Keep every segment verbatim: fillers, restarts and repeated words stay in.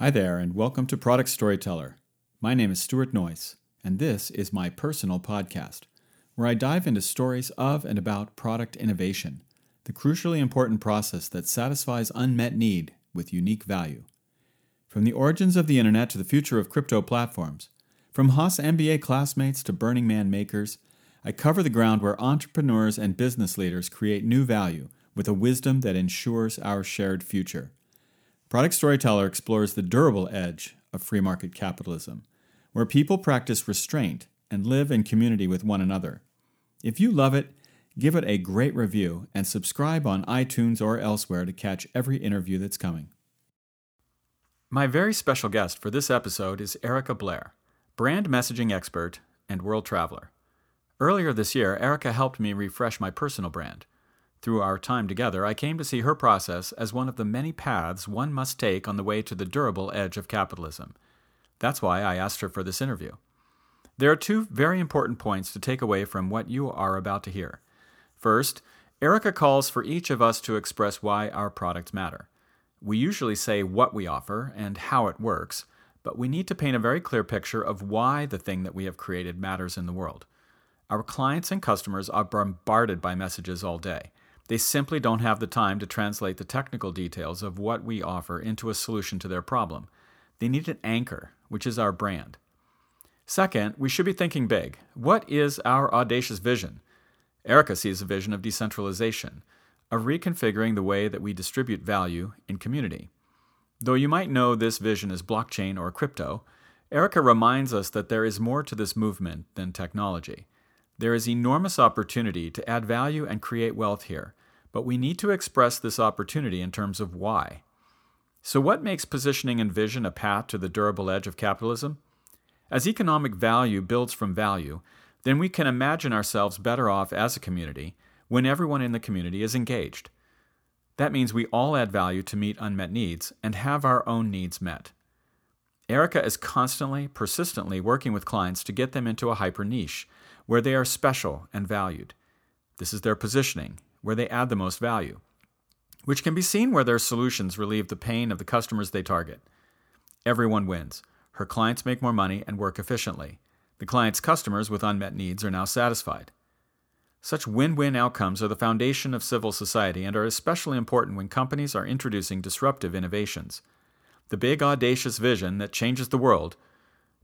Hi there, and welcome to Product Storyteller. My name is Stuart Noyce, and this is my personal podcast, where I dive into stories of and about product innovation, the crucially important process that satisfies unmet need with unique value. From the origins of the internet to the future of crypto platforms, from Haas M B A classmates to Burning Man makers, I cover the ground where entrepreneurs and business leaders create new value with a wisdom that ensures our shared future. Product Storyteller explores the durable edge of free market capitalism, where people practice restraint and live in community with one another. If you love it, give it a great review and subscribe on iTunes or elsewhere to catch every interview that's coming. My very special guest for this episode is Erica Blair, brand messaging expert and world traveler. Earlier this year, Erica helped me refresh my personal brand. Through our time together, I came to see her process as one of the many paths one must take on the way to the durable edge of capitalism. That's why I asked her for this interview. There are two very important points to take away from what you are about to hear. First, Erica calls for each of us to express why our products matter. We usually say what we offer and how it works, but we need to paint a very clear picture of why the thing that we have created matters in the world. Our clients and customers are bombarded by messages all day. They simply don't have the time to translate the technical details of what we offer into a solution to their problem. They need an anchor, which is our brand. Second, we should be thinking big. What is our audacious vision? Erica sees a vision of decentralization, of reconfiguring the way that we distribute value in community. Though you might know this vision is blockchain or crypto, Erica reminds us that there is more to this movement than technology. There is enormous opportunity to add value and create wealth here, but we need to express this opportunity in terms of why. So what makes positioning and vision a path to the durable edge of capitalism? As economic value builds from value, then we can imagine ourselves better off as a community when everyone in the community is engaged. That means we all add value to meet unmet needs and have our own needs met. Erica is constantly, persistently working with clients to get them into a hyper niche, where they are special and valued. This is their positioning, where they add the most value, which can be seen where their solutions relieve the pain of the customers they target. Everyone wins. Her clients make more money and work efficiently. The client's customers with unmet needs are now satisfied. Such win-win outcomes are the foundation of civil society and are especially important when companies are introducing disruptive innovations. The big, audacious vision that changes the world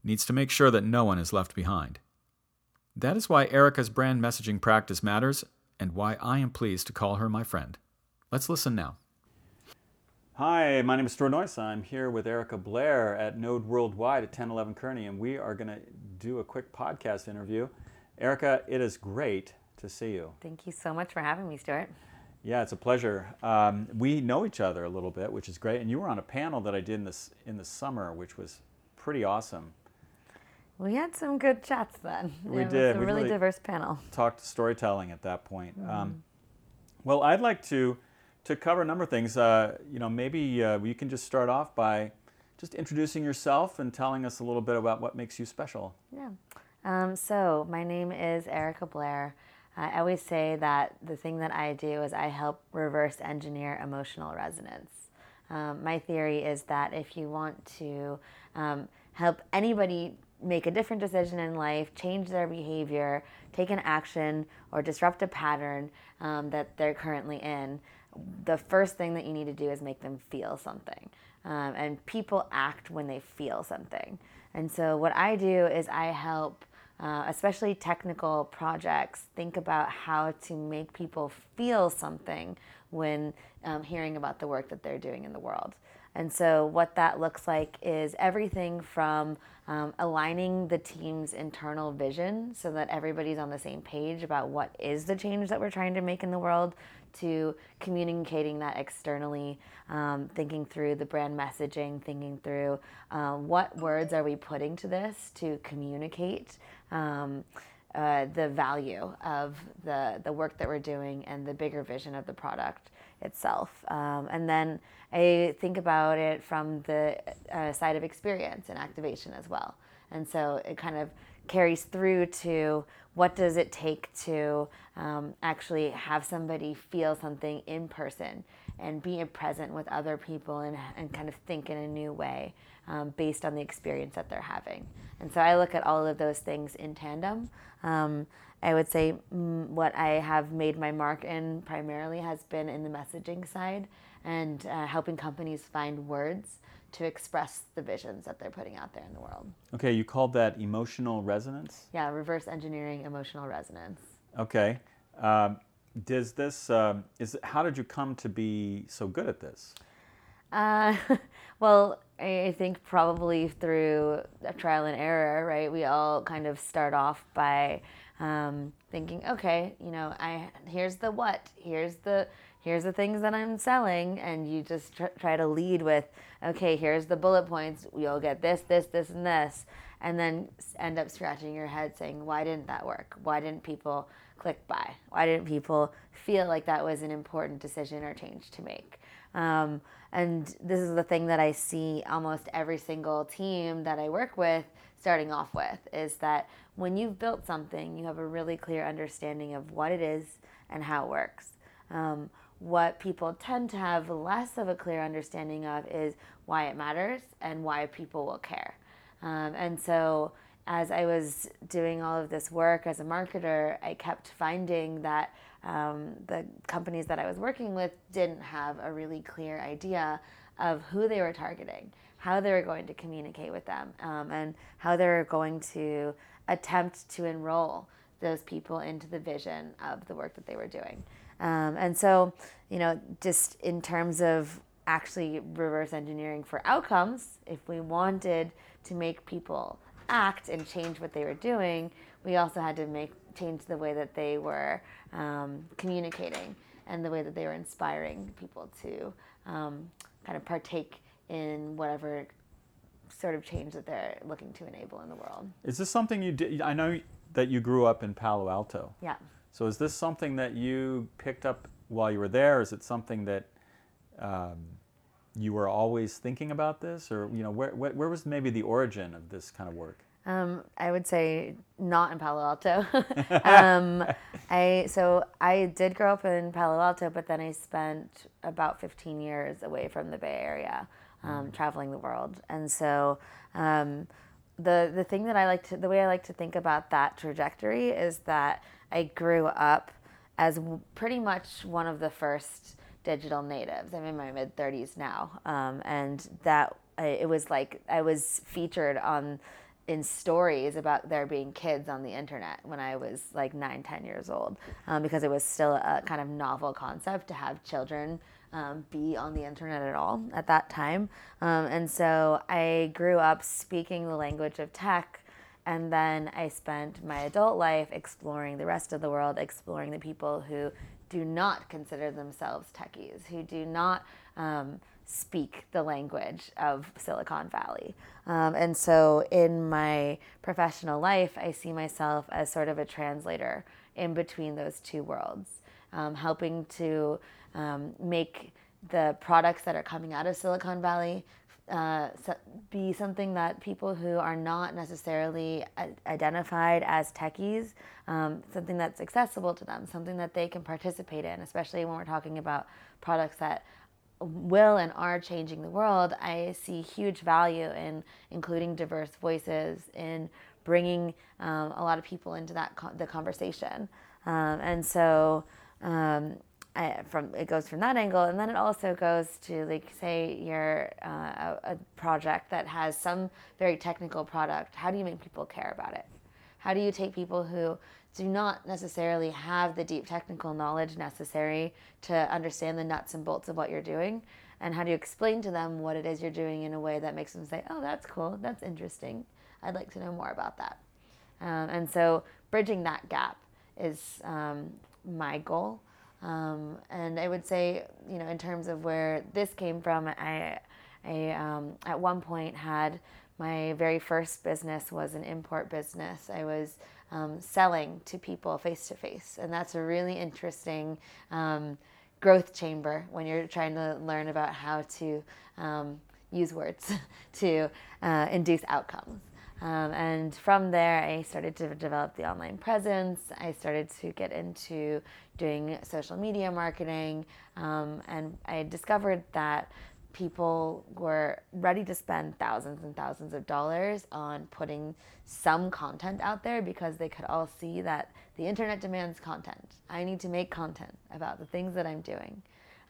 needs to make sure that no one is left behind. That is why Erica's brand messaging practice matters and why I am pleased to call her my friend. Let's listen now. Hi, my name is Stuart Noyce. I'm here with Erica Blair at Node Worldwide at ten eleven Kearney, and we are going to do a quick podcast interview. Erica, it is great to see you. Thank you so much for having me, Stuart. Yeah, it's a pleasure. Um, we know each other a little bit, which is great, and you were on a panel that I did in, this, in the summer, which was pretty awesome. We had some good chats then. We it did. It was a we really, really diverse panel. Talked storytelling at that point. Mm-hmm. Um, well, I'd like to to cover a number of things. Uh, you know, maybe uh, you can just start off by just introducing yourself and telling us a little bit about what makes you special. Yeah. Um, so my name is Erica Blair. I always say that the thing that I do is I help reverse engineer emotional resonance. Um, my theory is that if you want to um, help anybody make a different decision in life, change their behavior, take an action, or disrupt a pattern um, that they're currently in, the first thing that you need to do is make them feel something. Um, and people act when they feel something. And so what I do is I help, uh, especially technical projects, think about how to make people feel something when um, hearing about the work that they're doing in the world. And so what that looks like is everything from um, aligning the team's internal vision so that everybody's on the same page about what is the change that we're trying to make in the world, to communicating that externally, um, thinking through the brand messaging, thinking through uh, what words are we putting to this to communicate um, uh, the value of the, the work that we're doing and the bigger vision of the product itself. Um, and then I think about it from the uh, side of experience and activation as well. And so it kind of carries through to what does it take to um, actually have somebody feel something in person and being present with other people and, and kind of think in a new way um, based on the experience that they're having. And so I look at all of those things in tandem. Um, I would say what I have made my mark in primarily has been in the messaging side and uh, helping companies find words to express the visions that they're putting out there in the world. Okay, you called that emotional resonance? Yeah, reverse engineering emotional resonance. Okay. Um, does this, uh, is how did you come to be so good at this? Uh, well, I think probably through trial and error, right? We all kind of start off by um, thinking, okay, you know, I here's the what, here's the here's the things that I'm selling, and you just tr- try to lead with, okay, here's the bullet points. You'll get this, this, this, and this, and then end up scratching your head saying, why didn't that work? Why didn't people click buy? Why didn't people feel like that was an important decision or change to make? Um, and this is the thing that I see almost every single team that I work with starting off with, is that when you've built something, you have a really clear understanding of what it is and how it works. Um, what people tend to have less of a clear understanding of is why it matters and why people will care. Um, and so as I was doing all of this work as a marketer, I kept finding that Um, the companies that I was working with didn't have a really clear idea of who they were targeting, how they were going to communicate with them, um, and how they were going to attempt to enroll those people into the vision of the work that they were doing. Um, and so, you know, just in terms of actually reverse engineering for outcomes, if we wanted to make people act and change what they were doing, we also had to make change the way that they were um, communicating and the way that they were inspiring people to um, kind of partake in whatever sort of change that they're looking to enable in the world. Is this something you did? I know that you grew up in Palo Alto. Yeah. So is this something that you picked up while you were there? Is it something that um, you were always thinking about this? Or, you know, where, where, where was maybe the origin of this kind of work? Um, I would say not in Palo Alto. um, I so I did grow up in Palo Alto, but then I spent about fifteen years away from the Bay Area, um, mm. traveling the world. And so um, the the thing that I like to the way I like to think about that trajectory is that I grew up as pretty much one of the first digital natives. I'm in my mid thirties now, um, and that it was like I was featured on. in stories about there being kids on the internet when I was like nine, ten years old, um, because it was still a kind of novel concept to have children um, be on the internet at all at that time. Um, and so I grew up speaking the language of tech, and then I spent my adult life exploring the rest of the world, exploring the people who do not consider themselves techies, who do not um, speak the language of Silicon Valley. Um, and so in my professional life, I see myself as sort of a translator in between those two worlds, um, helping to um, make the products that are coming out of Silicon Valley uh, be something that people who are not necessarily identified as techies, um, something that's accessible to them, something that they can participate in, especially when we're talking about products that will and are changing the world. I see huge value in including diverse voices, in bringing um, a lot of people into that co- the conversation, um, and so um, I, from it goes from that angle, and then it also goes to, like, say you're uh, a, a project that has some very technical product. How do you make people care about it? How do you take people who do not necessarily have the deep technical knowledge necessary to understand the nuts and bolts of what you're doing, and how do you explain to them what it is you're doing in a way that makes them say, oh, that's cool, that's interesting, I'd like to know more about that. Um, and so bridging that gap is um, my goal. Um, and I would say, you know, in terms of where this came from, I, I um, at one point had my very first business was an import business. I was Um, selling to people face to face, and that's a really interesting um, growth chamber when you're trying to learn about how to um, use words to uh, induce outcomes. Um, and from there, I started to develop the online presence. I started to get into doing social media marketing, um, and I discovered that people were ready to spend thousands and thousands of dollars on putting some content out there because they could all see that the internet demands content. I need to make content about the things that I'm doing.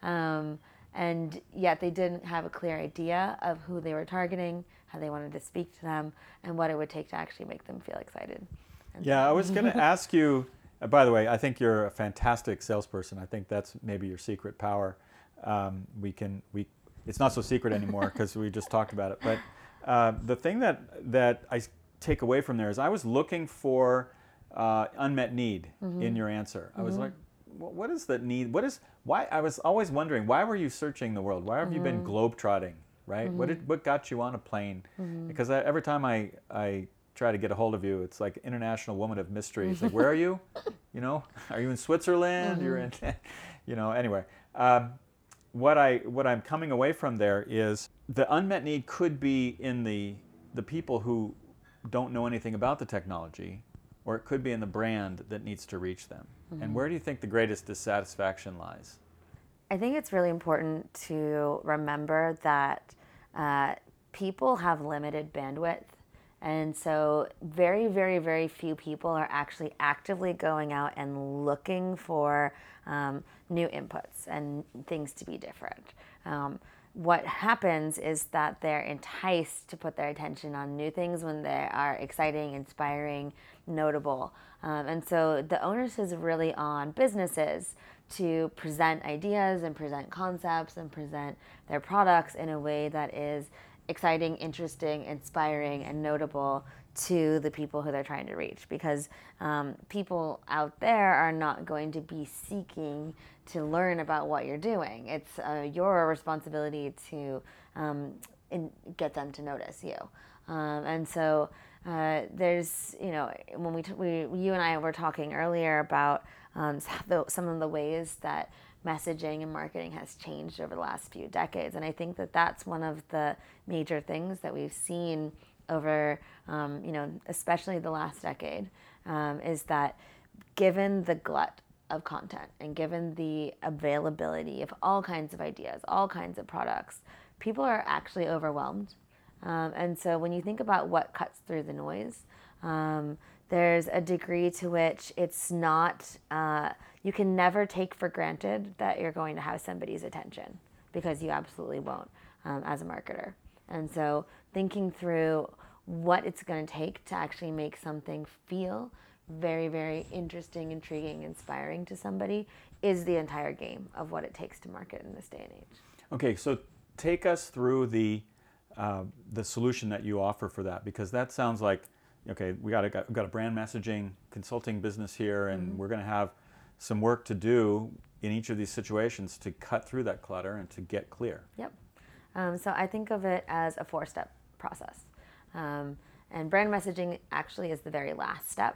Um, and yet they didn't have a clear idea of who they were targeting, how they wanted to speak to them, and what it would take to actually make them feel excited. And yeah, I was gonna ask you, uh, by the way, I think you're a fantastic salesperson. I think that's maybe your secret power. Um, we can, we, It's not so secret anymore because we just talked about it. But uh, the thing that that I take away from there is I was looking for uh, unmet need mm-hmm. in your answer. I mm-hmm. was like, what is the need? What is why? I was always wondering, why were you searching the world? Why have mm-hmm. you been globetrotting? Right? Mm-hmm. What did what got you on a plane? Mm-hmm. Because I, every time I I try to get a hold of you, it's like international woman of mystery. It's like, where are you? You know, are you in Switzerland? Mm-hmm. You're in, you know. Anyway. Um, What I what I'm coming away from there is the unmet need could be in the the people who don't know anything about the technology, or it could be in the brand that needs to reach them. Mm-hmm. And where do you think the greatest dissatisfaction lies? I think it's really important to remember that uh, people have limited bandwidth, and so very, very, very few people are actually actively going out and looking for um, new inputs and things to be different. Um, what happens is that they're enticed to put their attention on new things when they are exciting, inspiring, notable. Um, and so the onus is really on businesses to present ideas and present concepts and present their products in a way that is exciting, interesting, inspiring, and notable to the people who they're trying to reach, because um, people out there are not going to be seeking to learn about what you're doing. It's uh, your responsibility to um, in, get them to notice you. Um, and so uh, there's, you know, when we, t- we, you and I were talking earlier about um, some of the ways that messaging and marketing has changed over the last few decades. And I think that that's one of the major things that we've seen over, um, you know, especially the last decade, um, is that given the glut of content and given the availability of all kinds of ideas, all kinds of products, people are actually overwhelmed. Um, and so when you think about what cuts through the noise, um, there's a degree to which it's not, uh, you can never take for granted that you're going to have somebody's attention, because you absolutely won't um, as a marketer. And so thinking through what it's going to take to actually make something feel very, very interesting, intriguing, inspiring to somebody is the entire game of what it takes to market in this day and age. Okay, so take us through the uh, the solution that you offer for that, because that sounds like, okay, we got a, got a brand messaging consulting business here, and mm-hmm. we're going to have some work to do in each of these situations to cut through that clutter and to get clear. Yep. Um, so I think of it as a four-step process. Um, and brand messaging actually is the very last step.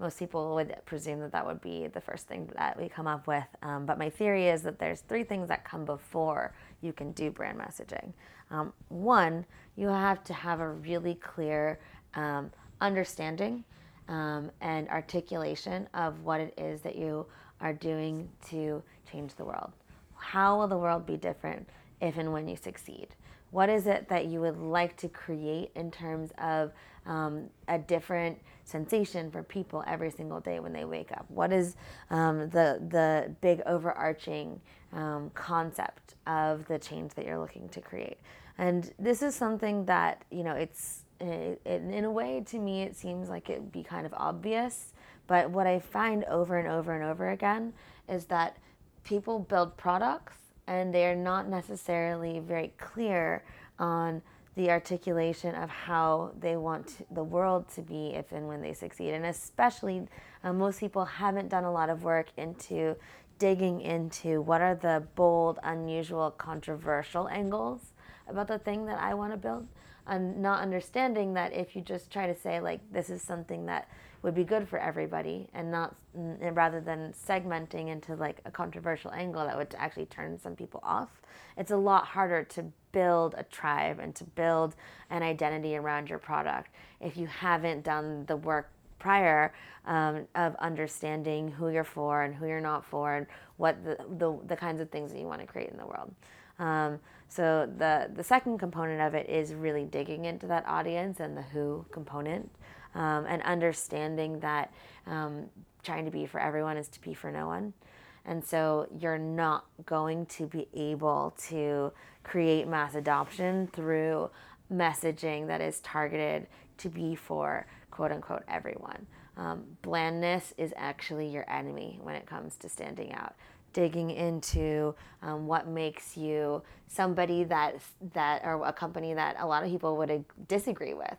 Most people would presume that that would be the first thing that we come up with. Um, but my theory is that there's three things that come before you can do brand messaging. Um, one, you have to have a really clear um, understanding um, and articulation of what it is that you are doing to change the world. How will the world be different if and when you succeed? What is it that you would like to create in terms of um, a different sensation for people every single day when they wake up? What is um, the the big overarching um, concept of the change that you're looking to create? And this is something that, you know, it's it, it, in a way, to me, it seems like it'd be kind of obvious. But what I find over and over and over again is that people build products and they are not necessarily very clear on the articulation of how they want the world to be if and when they succeed. And especially, uh, most people haven't done a lot of work into digging into what are the bold, unusual, controversial angles about the thing that I want to build. and not understanding that if you just try to say, like, this is something that would be good for everybody, and not and rather than segmenting into like a controversial angle that would actually turn some people off, it's a lot harder to build a tribe and to build an identity around your product if you haven't done the work prior um, of understanding who you're for and who you're not for, and what the the, the kinds of things that you want to create in the world. Um, so the the second component of it is really digging into that audience and the who component. Um, and understanding that um, trying to be for everyone is to be for no one. And so you're not going to be able to create mass adoption through messaging that is targeted to be for, quote unquote, everyone. Um, blandness is actually your enemy when it comes to standing out. Digging into um, what makes you somebody that, that, or a company that a lot of people would disagree with,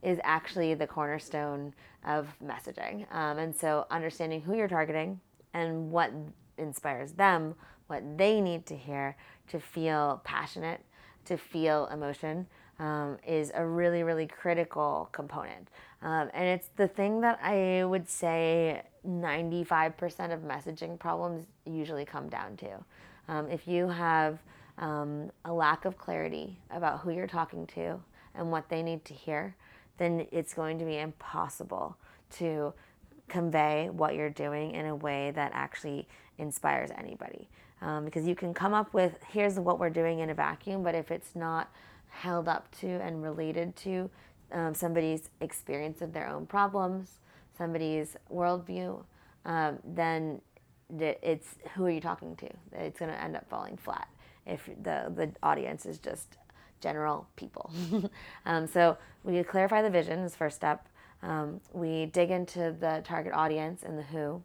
is actually the cornerstone of messaging. Um, and so understanding who you're targeting and what inspires them, what they need to hear to feel passionate, to feel emotion, um, is a really, really critical component. Um, and it's the thing that I would say ninety-five percent of messaging problems usually come down to. Um, if you have um, a lack of clarity about who you're talking to and what they need to hear, then it's going to be impossible to convey what you're doing in a way that actually inspires anybody. Um, because you can come up with, here's what we're doing in a vacuum, but if it's not held up to and related to um, somebody's experience of their own problems, somebody's worldview, um, then it's, who are you talking to? It's gonna end up falling flat if the, the audience is just general people. um, so we clarify the vision is first step. Um, we dig into the target audience and the who.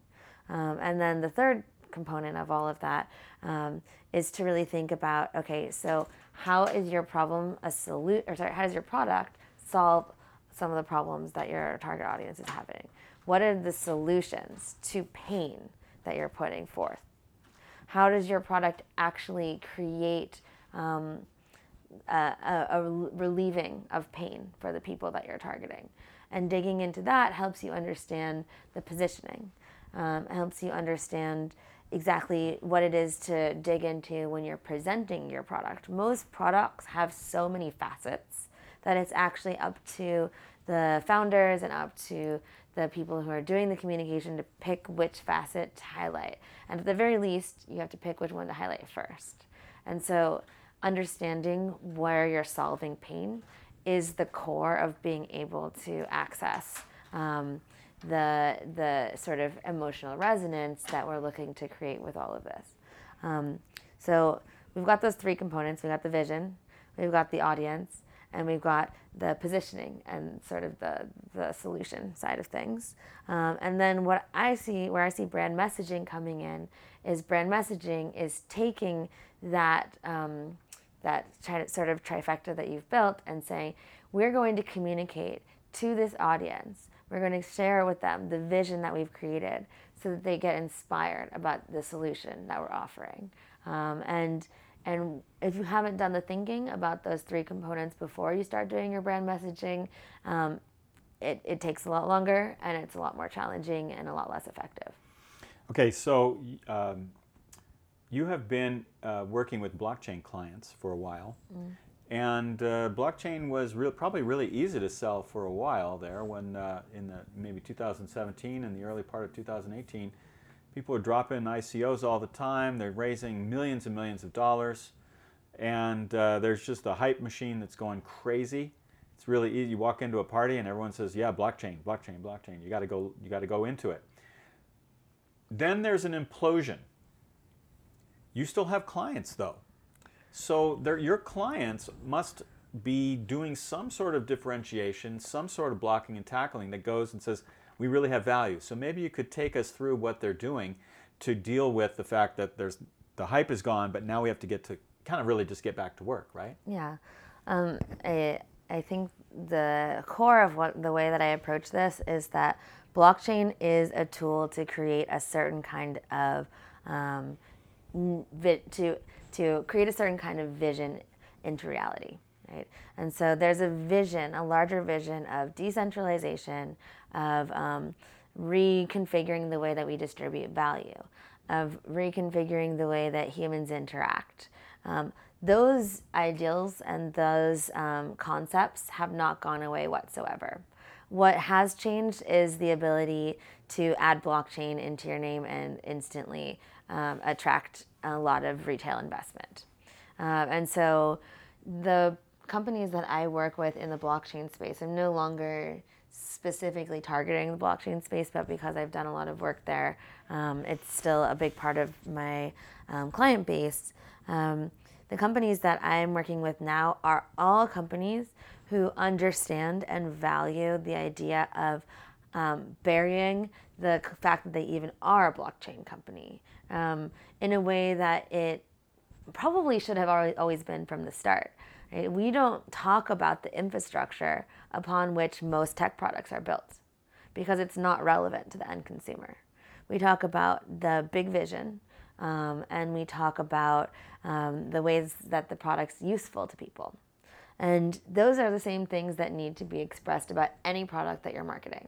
Um, and then the third component of all of that um, is to really think about, okay, so how is your problem a solution, or sorry, how does your product solve some of the problems that your target audience is having? What are the solutions to pain that you're putting forth? How does your product actually create um, Uh, a, a relieving of pain for the people that you're targeting? And digging into that helps you understand the positioning. Um, it helps you understand exactly what it is to dig into when you're presenting your product. Most products have so many facets that it's actually up to the founders and up to the people who are doing the communication to pick which facet to highlight. And at the very least, you have to pick which one to highlight first. And so understanding where you're solving pain is the core of being able to access um, the the sort of emotional resonance that we're looking to create with all of this. Um, so we've got those three components. We've got the vision, we've got the audience, and we've got the positioning and sort of the, the solution side of things. Um, and then what I see, where I see brand messaging coming in, is brand messaging is taking that um, that sort of trifecta that you've built and saying, we're going to communicate to this audience. We're going to share with them the vision that we've created so that they get inspired about the solution that we're offering. Um, and and if you haven't done the thinking about those three components before you start doing your brand messaging, um, it, it takes a lot longer and it's a lot more challenging and a lot less effective. Okay, so um, you have been uh, working with blockchain clients for a while, mm. and uh, blockchain was real, probably really easy to sell for a while there when uh, in the maybe two thousand seventeen and the early part of two thousand eighteen, people are dropping I C Os all the time. They're raising millions and millions of dollars, and uh, there's just a hype machine that's going crazy. It's really easy. You walk into a party and everyone says, "Yeah, blockchain, blockchain, blockchain." You got to go. You got to go into it. Then there's an implosion. You still have clients though. So your clients must be doing some sort of differentiation, some sort of blocking and tackling that goes and says, we really have value. So maybe you could take us through what they're doing to deal with the fact that there's the hype is gone, but now we have to get to kind of really just get back to work, right? Yeah. Um, I, I think the core of what the way that I approach this is that blockchain is a tool to create a certain kind of um, vi- to to create a certain kind of vision into reality. right? And so there's a vision, a larger vision of decentralization, of um, reconfiguring the way that we distribute value, of reconfiguring the way that humans interact. Um, those ideals and those um, concepts have not gone away whatsoever. What has changed is the ability to add blockchain into your name and instantly um, attract a lot of retail investment. Um, and so the companies that I work with in the blockchain space, I'm no longer specifically targeting the blockchain space, but because I've done a lot of work there, um, it's still a big part of my um, client base. Um, the companies that I'm working with now are all companies who understand and value the idea of um, burying the fact that they even are a blockchain company um, in a way that it probably should have always been from the start. Right? We don't talk about the infrastructure upon which most tech products are built because it's not relevant to the end consumer. We talk about the big vision um, and we talk about um, the ways that the product's useful to people. And those are the same things that need to be expressed about any product that you're marketing.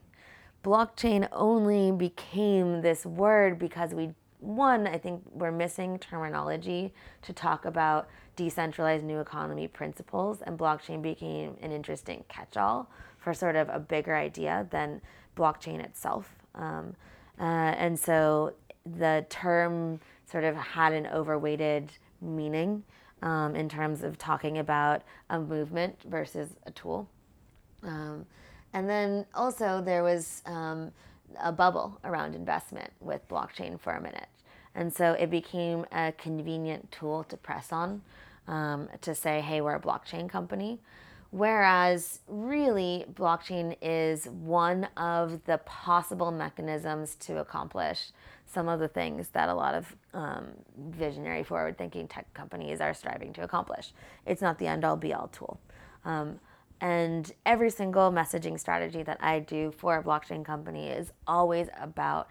Blockchain only became this word because we, one, I think we're missing terminology to talk about decentralized new economy principles, and blockchain became an interesting catch-all for sort of a bigger idea than blockchain itself. Um, uh, and so the term sort of had an overweighted meaning Um, in terms of talking about a movement versus a tool. Um, and then also there was um, a bubble around investment with blockchain for a minute. And so it became a convenient tool to press on, um, to say, hey, we're a blockchain company. Whereas really blockchain is one of the possible mechanisms to accomplish some of the things that a lot of um, visionary, forward-thinking tech companies are striving to accomplish. It's not the end-all, be-all tool. Um, and every single messaging strategy that I do for a blockchain company is always about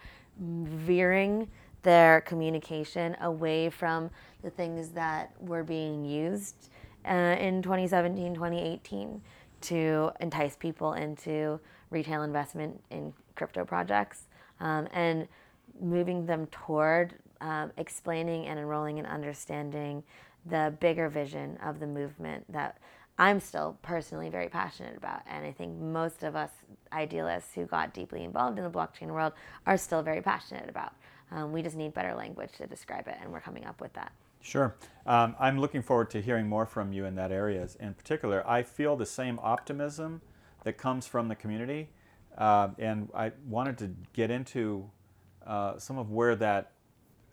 veering their communication away from the things that were being used uh, in twenty seventeen, twenty eighteen to entice people into retail investment in crypto projects. Um, and moving them toward um, explaining and enrolling and understanding the bigger vision of the movement that I'm still personally very passionate about. And I think most of us idealists who got deeply involved in the blockchain world are still very passionate about. Um, we just need better language to describe it, and we're coming up with that. Sure. Um, I'm looking forward to hearing more from you in that area. In particular, I feel the same optimism that comes from the community. Uh, and I wanted to get into Uh, some of where that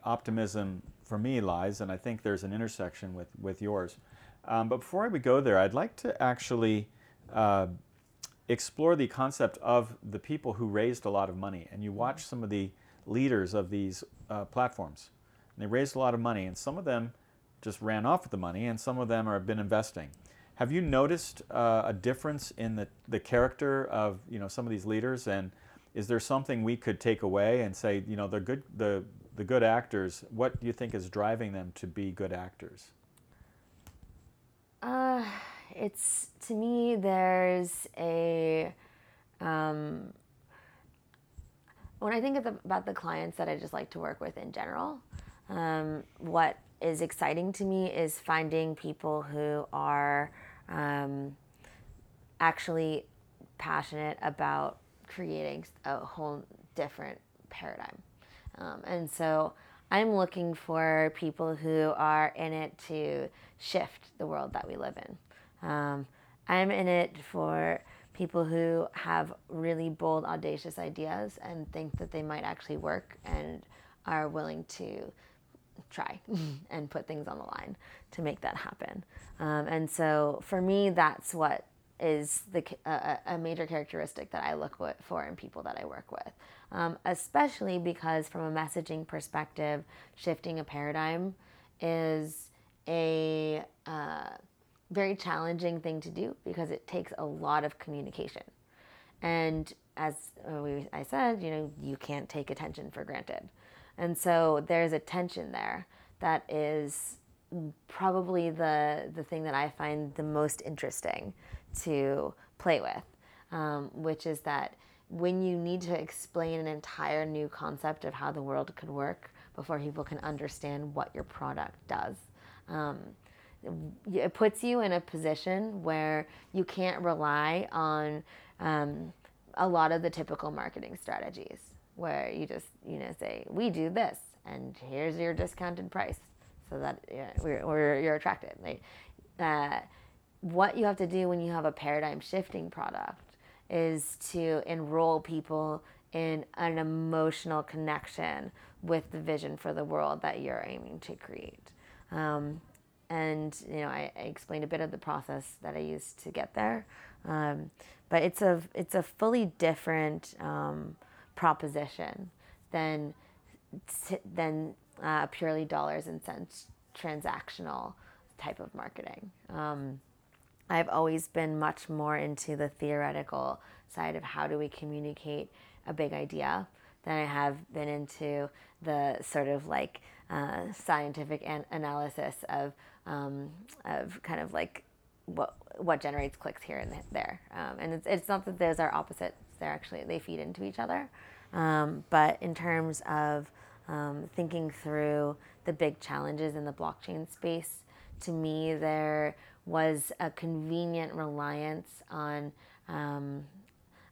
optimism for me lies, and I think there's an intersection with, with yours. Um, but before we go there, I'd like to actually uh, explore the concept of the people who raised a lot of money. And you watch some of the leaders of these uh, platforms, and they raised a lot of money, and some of them just ran off with the money, and some of them have been investing. Have you noticed uh, a difference in the, the character of you know some of these leaders? And is there something we could take away and say, you know, the good, the, the good actors, what do you think is driving them to be good actors? Uh, it's, to me, there's a, um, when I think of the, about the clients that I just like to work with in general, um, what is exciting to me is finding people who are um, actually passionate about creating a whole different paradigm. Um, and so I'm looking for people who are in it to shift the world that we live in. Um, I'm in it for people who have really bold, audacious ideas and think that they might actually work and are willing to try and put things on the line to make that happen. Um, and so for me, that's what is the, uh, a major characteristic that I look for in people that I work with, um, especially because from a messaging perspective, shifting a paradigm is a uh, very challenging thing to do because it takes a lot of communication. And as we, I said, you know, you can't take attention for granted. And so there's a tension there that is probably the the thing that I find the most interesting to play with, um, which is that when you need to explain an entire new concept of how the world could work before people can understand what your product does. Um, it puts you in a position where you can't rely on um, a lot of the typical marketing strategies where you just, you know, say, we do this and here's your discounted price so that yeah, we're, we're, you're attracted. Like, uh, what you have to do when you have a paradigm shifting product is to enroll people in an emotional connection with the vision for the world that you're aiming to create. Um, and, you know, I, I explained a bit of the process that I used to get there. Um, but it's a, it's a fully different um, proposition than, than uh, purely dollars and cents transactional type of marketing. Um, I've always been much more into the theoretical side of how do we communicate a big idea than I have been into the sort of like uh, scientific an- analysis of um, of kind of like what what generates clicks here and there. Um, and it's it's not that those are opposites; they're actually they feed into each other. Um, but in terms of um, thinking through the big challenges in the blockchain space, to me they're was a convenient reliance on um,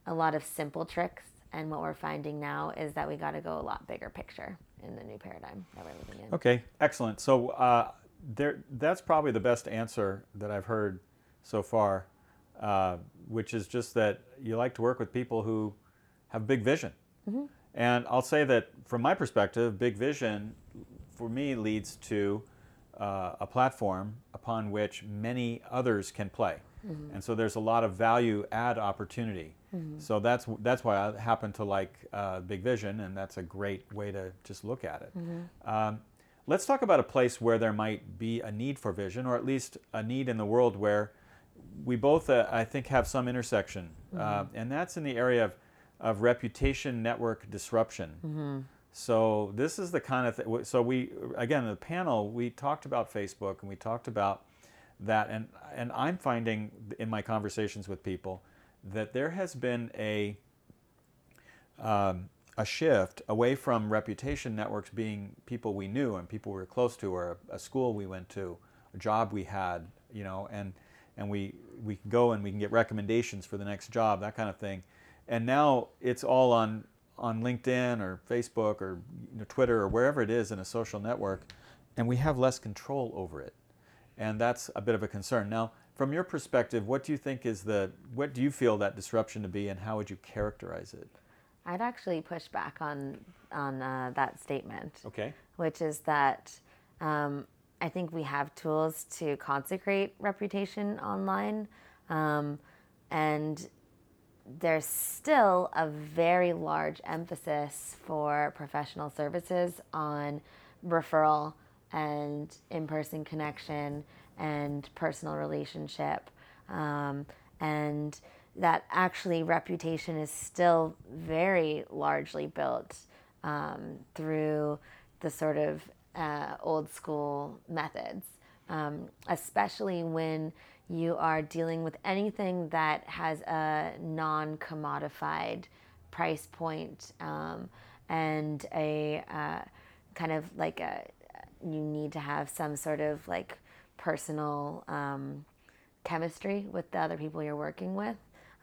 a lot of simple tricks. And what we're finding now is that we got to go a lot bigger picture in the new paradigm that we're living in. Okay, excellent. So uh, there, that's probably the best answer that I've heard so far, uh, which is just that you like to work with people who have big vision. Mm-hmm. And I'll say that from my perspective, big vision for me leads to Uh, a platform upon which many others can play. Mm-hmm. And so there's a lot of value add opportunity. Mm-hmm. So that's that's why I happen to like uh, Big Vision, and that's a great way to just look at it. Mm-hmm. Um, let's talk about a place where there might be a need for vision, or at least a need in the world where we both, uh, I think, have some intersection. Mm-hmm. Uh, and that's in the area of, of reputation network disruption. Mm-hmm. So this is the kind of thing, so we, again, in the panel, we talked about Facebook and we talked about that, and and I'm finding in my conversations with people that there has been a um, a shift away from reputation networks being people we knew and people we were close to, or a, a school we went to, a job we had, you know, and, and we, we can go and we can get recommendations for the next job, that kind of thing. And now it's all on on LinkedIn or Facebook or you know, Twitter or wherever it is in a social network, and we have less control over it. And that's a bit of a concern. Now, from your perspective, what do you think is the, what do you feel that disruption to be, and how would you characterize it? I'd actually push back on, on uh, that statement. Okay. Which is that um, I think we have tools to consecrate reputation online, um, and there's still a very large emphasis for professional services on referral and in-person connection and personal relationship. Um, and that actually reputation is still very largely built um, through the sort of uh, old school methods, um, especially when you are dealing with anything that has a non-commodified price point, um, and a uh, kind of like a, you need to have some sort of like personal um, chemistry with the other people you're working with.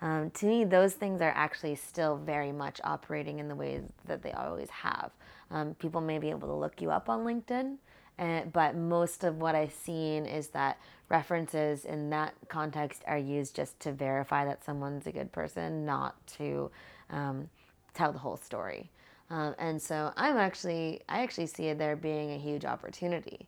Um, to me, those things are actually still very much operating in the way that they always have. Um, people may be able to look you up on LinkedIn, and, but most of what I've seen is that references in that context are used just to verify that someone's a good person, not to um, tell the whole story. Um, and so I'm actually, I actually see there being a huge opportunity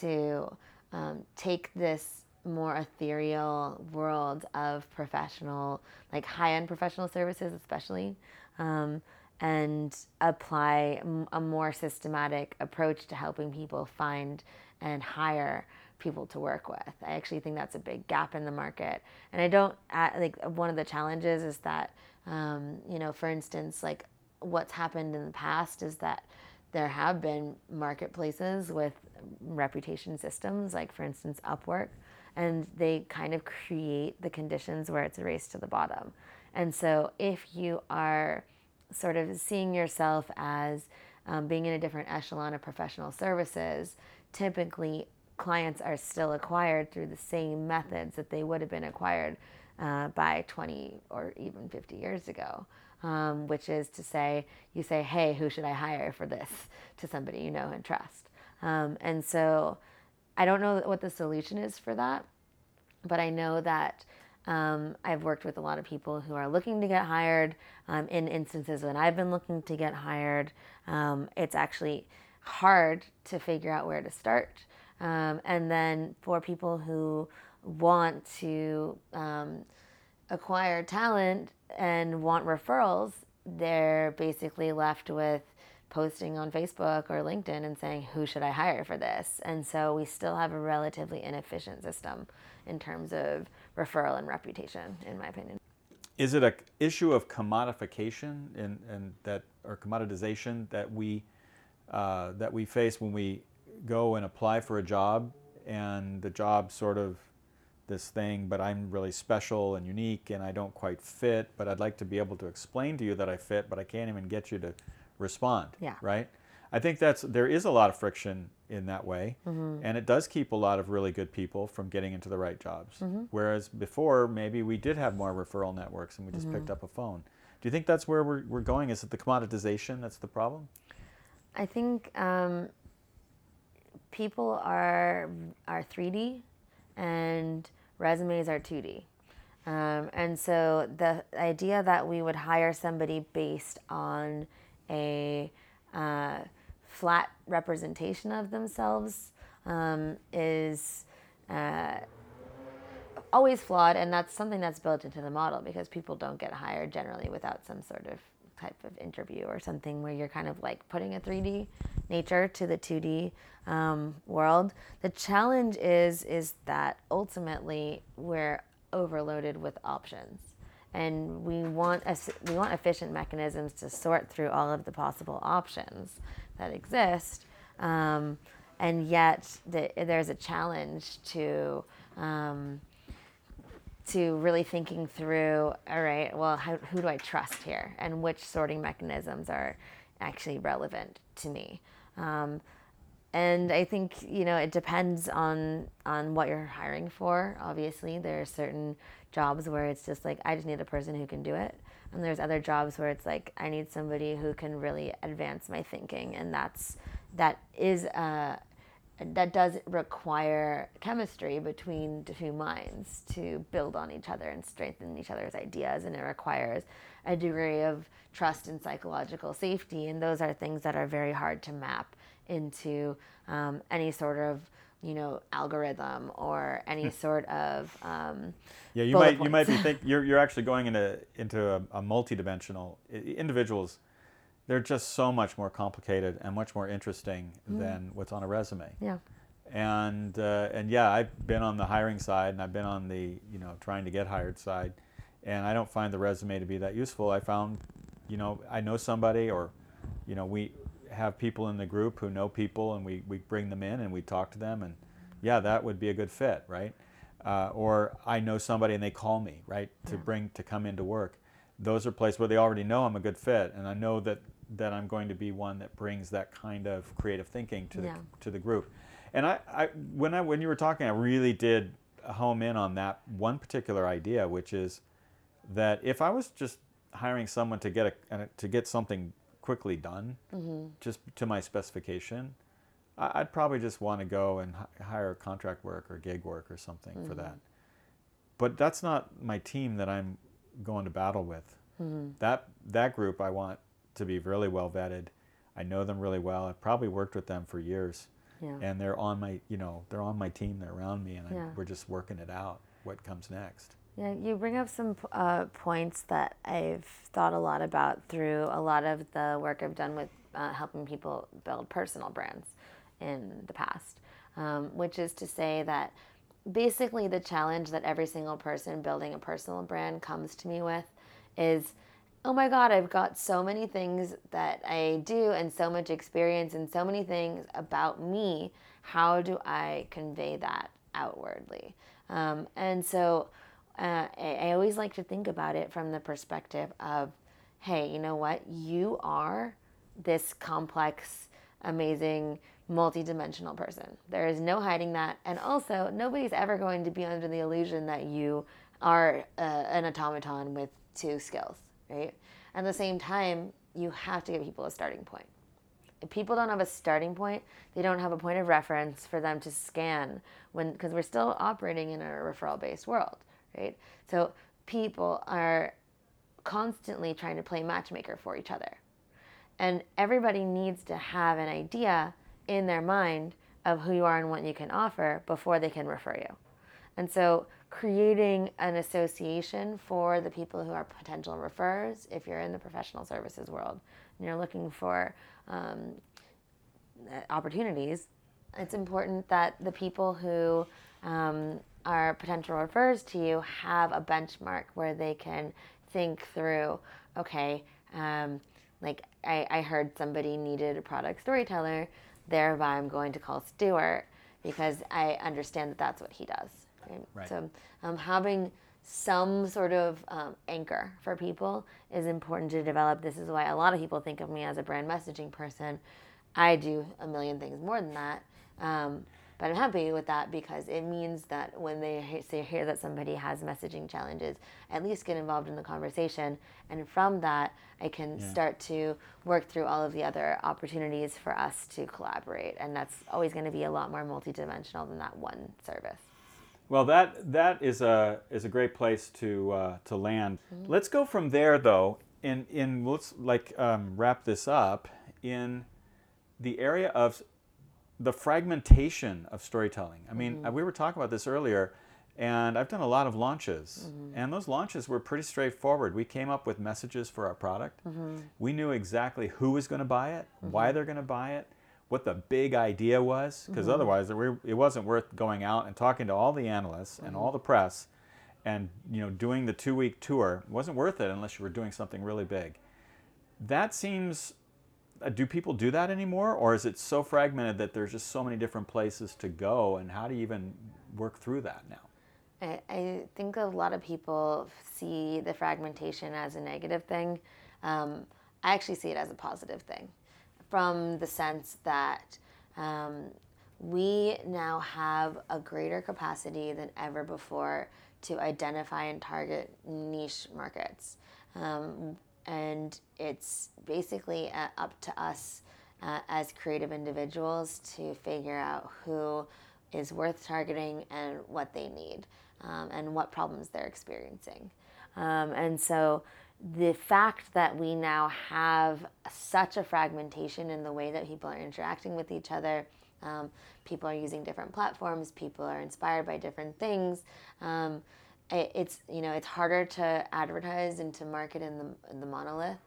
to um, take this more ethereal world of professional, like high-end professional services especially, um, and apply a more systematic approach to helping people find and hire people to work with. I actually think that's a big gap in the market. And I don't, like, one of the challenges is that, um, you know, for instance, like what's happened in the past is that there have been marketplaces with reputation systems, like for instance Upwork, and they kind of create the conditions where it's a race to the bottom. And so if you are sort of seeing yourself as um, being in a different echelon of professional services, typically clients are still acquired through the same methods that they would have been acquired uh, by twenty or even fifty years ago. Um, which is to say, you say, hey, who should I hire for this, to somebody you know and trust. Um, and so I don't know what the solution is for that, but I know that um, I've worked with a lot of people who are looking to get hired. Um, in instances when I've been looking to get hired, um, it's actually hard to figure out where to start. Um, and then for people who want to um, acquire talent and want referrals, they're basically left with posting on Facebook or LinkedIn and saying, who should I hire for this? And so we still have a relatively inefficient system in terms of referral and reputation, in my opinion. Is it an issue of commodification and, and that, or commoditization that we uh, that we face when we go and apply for a job, and the job sort of this thing, but I'm really special and unique and I don't quite fit, but I'd like to be able to explain to you that I fit, but I can't even get you to respond, yeah. Right? I think that's there is a lot of friction in that way, mm-hmm. and it does keep a lot of really good people from getting into the right jobs. Mm-hmm. Whereas before, maybe we did have more referral networks and we just mm-hmm. picked up a phone. Do you think that's where we're, we're going? Is it the commoditization that's the problem? I think um, people are are three D and resumes are two D. Um, and so the idea that we would hire somebody based on a uh, flat representation of themselves um, is uh, always flawed, and that's something that's built into the model because people don't get hired generally without some sort of type of interview or something where you're kind of like putting a three D nature to the two D um, world. The challenge is is that ultimately we're overloaded with options, and we want a, we want efficient mechanisms to sort through all of the possible options that exist. Um, and yet the, there's a challenge to um, to really thinking through, all right, well, how, who do I trust here? And which sorting mechanisms are actually relevant to me? Um, and I think, you know, it depends on on what you're hiring for. Obviously, there are certain jobs where it's just like, I just need a person who can do it. And there's other jobs where it's like, I need somebody who can really advance my thinking. And that's, that is a, that does require chemistry between two minds to build on each other and strengthen each other's ideas, and it requires a degree of trust and psychological safety, and those are things that are very hard to map into um, any sort of, you know, algorithm or any sort of um, yeah. You might points. you might be think you're you're actually going into into a, a multidimensional individuals. They're just so much more complicated and much more interesting mm. than what's on a resume. Yeah. And uh, and yeah, I've been on the hiring side, and I've been on the, you know, trying to get hired side, and I don't find the resume to be that useful. I found, you know, I know somebody, or, you know, we have people in the group who know people, and we, we bring them in and we talk to them, and yeah, that would be a good fit, right? Uh, or I know somebody and they call me, right, to yeah. bring to come into work. Those are places where they already know I'm a good fit, and I know that that I'm going to be one that brings that kind of creative thinking to the, yeah. to the group. And I, I, when I, when you were talking, I really did home in on that one particular idea, which is that if I was just hiring someone to get a, to get something quickly done, mm-hmm. just to my specification, I, I'd probably just want to go and h- hire contract work or gig work or something mm-hmm. for that. But that's not my team that I'm going to battle with. Mm-hmm. That, that group I want to be really well vetted. I know them really well. I've probably worked with them for years, yeah. and they're on my, you know, they're on my team. They're around me, and yeah. I, we're just working it out. What comes next? Yeah, you bring up some uh, points that I've thought a lot about through a lot of the work I've done with uh, helping people build personal brands in the past, um, which is to say that basically the challenge that every single person building a personal brand comes to me with is, oh my God, I've got so many things that I do and so much experience and so many things about me. how do I convey that outwardly? Um, and so uh, I, I always like to think about it from the perspective of, hey, you know what? You are this complex, amazing, multi-dimensional person. There is no hiding that. And also, nobody's ever going to be under the illusion that you are uh, an automaton with two skills, right? At the same time, you have to give people a starting point. If people don't have a starting point, they don't have a point of reference for them to scan, when, because we're still operating in a referral-based world, right? So people are constantly trying to play matchmaker for each other. And everybody needs to have an idea in their mind of who you are and what you can offer before they can refer you. And so creating an association for the people who are potential referrers, if you're in the professional services world and you're looking for um, opportunities, it's important that the people who um, are potential referrers to you have a benchmark where they can think through, okay, um, like I, I heard somebody needed a product storyteller, thereby I'm going to call Stuart because I understand that that's what he does. Right? Right. So um, having some sort of um, anchor for people is important to develop. This is why a lot of people think of me as a brand messaging person. I do a million things more than that. Um, but I'm happy with that because it means that when they hear that somebody has messaging challenges, at least get involved in the conversation. And from that, I can yeah. start to work through all of the other opportunities for us to collaborate. And that's always going to be a lot more multidimensional than that one service. Well, that that is a is a great place to uh, to land. Mm-hmm. Let's go from there, though, and in, in let's like um, wrap this up in the area of the fragmentation of storytelling. I mean, mm-hmm. we were talking about this earlier, and I've done a lot of launches, mm-hmm. and those launches were pretty straightforward. We came up with messages for our product. Mm-hmm. We knew exactly who was going to buy it, mm-hmm. why they're going to buy it, what the big idea was, because mm-hmm. otherwise it wasn't worth going out and talking to all the analysts mm-hmm. and all the press and, you know, doing the two-week tour. It wasn't worth it unless you were doing something really big. That seems, uh, do people do that anymore, or is it so fragmented that there's just so many different places to go, and how do you even work through that now? I, I think a lot of people see the fragmentation as a negative thing. Um, I actually see it as a positive thing, from the sense that um, we now have a greater capacity than ever before to identify and target niche markets. Um, and it's basically uh, up to us uh, as creative individuals to figure out who is worth targeting and what they need um, and what problems they're experiencing. Um, and so the fact that we now have such a fragmentation in the way that people are interacting with each other, um, people are using different platforms, people are inspired by different things. Um, it, it's you know it's harder to advertise and to market in the in the monolith.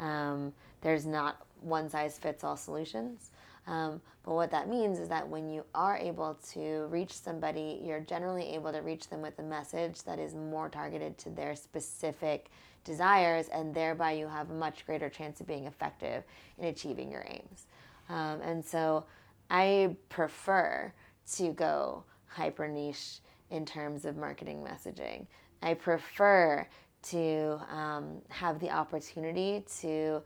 Um, there's not one size fits all solutions. Um, but what that means is that when you are able to reach somebody, you're generally able to reach them with a message that is more targeted to their specific desires, and thereby you have a much greater chance of being effective in achieving your aims. Um, and so I prefer to go hyper niche in terms of marketing messaging. I prefer to um, have the opportunity to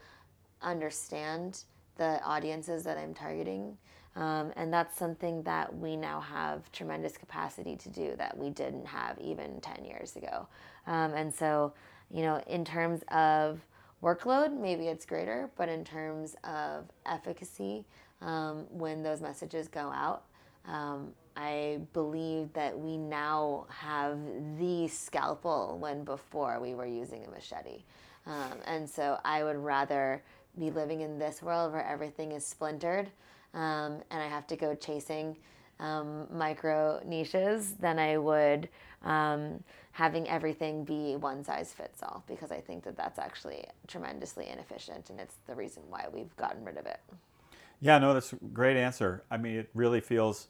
understand the audiences that I'm targeting. Um, and that's something that we now have tremendous capacity to do that we didn't have even ten years ago. Um, and so, you know, in terms of workload, maybe it's greater, but in terms of efficacy, um, when those messages go out, um, I believe that we now have the scalpel when before we were using a machete. Um, and so I would rather be living in this world where everything is splintered um, and I have to go chasing um, micro niches than I would um, having everything be one size fits all, because I think that that's actually tremendously inefficient, and it's the reason why we've gotten rid of it. Yeah, no, that's a great answer. I mean, it really feels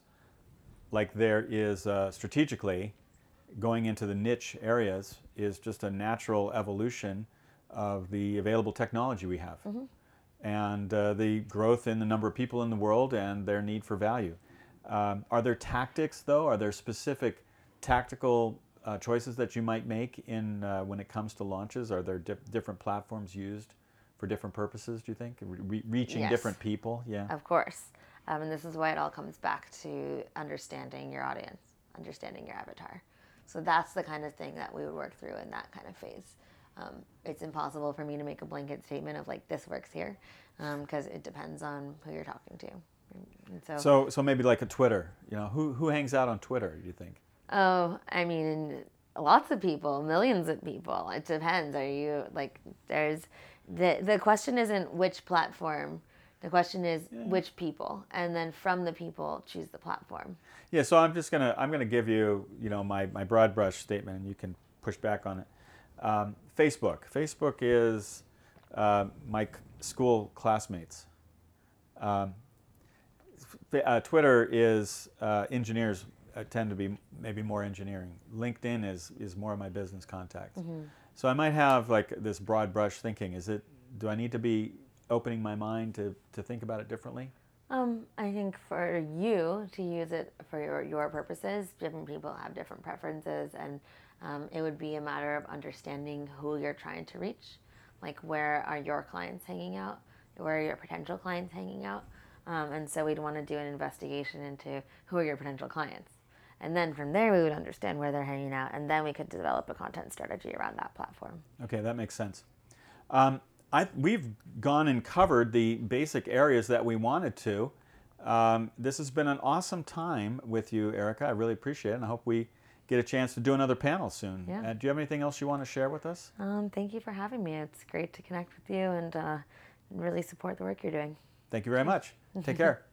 like there is uh, strategically going into the niche areas is just a natural evolution of the available technology we have. Mm-hmm. and uh, the growth in the number of people in the world and their need for value. Um, are there tactics, though? Are there specific tactical uh, choices that you might make in uh, when it comes to launches? Are there di different platforms used for different purposes, do you think? Re reaching yes. different people? Yeah. Of course. Um, and this is why it all comes back to understanding your audience, understanding your avatar. So that's the kind of thing that we would work through in that kind of phase. Um, it's impossible for me to make a blanket statement of like, this works here, because um, it depends on who you're talking to. And so, so, so maybe like a Twitter, you know, who, who hangs out on Twitter, do you think? Oh, I mean, lots of people, millions of people. It depends. Are you like, there's the, the question isn't which platform. The question is yeah. which people, and then from the people, choose the platform. Yeah. So I'm just going to, I'm going to give you, you know, my, my broad brush statement, and you can push back on it. Um, Facebook. Facebook is uh, my school classmates. Um, uh, Twitter is uh, engineers uh, tend to be maybe more engineering. LinkedIn is is more of my business contacts. Mm-hmm. So I might have like this broad brush thinking. Is it? Do I need to be opening my mind to to think about it differently? Um, I think for you to use it for your your purposes, different people have different preferences and. Um, it would be a matter of understanding who you're trying to reach, like where are your clients hanging out, where are your potential clients hanging out, um, and so we'd want to do an investigation into who are your potential clients, and then from there we would understand where they're hanging out, and then we could develop a content strategy around that platform. Okay, that makes sense. Um, I, we've gone and covered the basic areas that we wanted to. Um, this has been an awesome time with you, Erica. I really appreciate it, and I hope we get a chance to do another panel soon. Yeah. Uh, do you have anything else you want to share with us? Um, thank you for having me. It's great to connect with you and uh, really support the work you're doing. Thank you very much. Take care.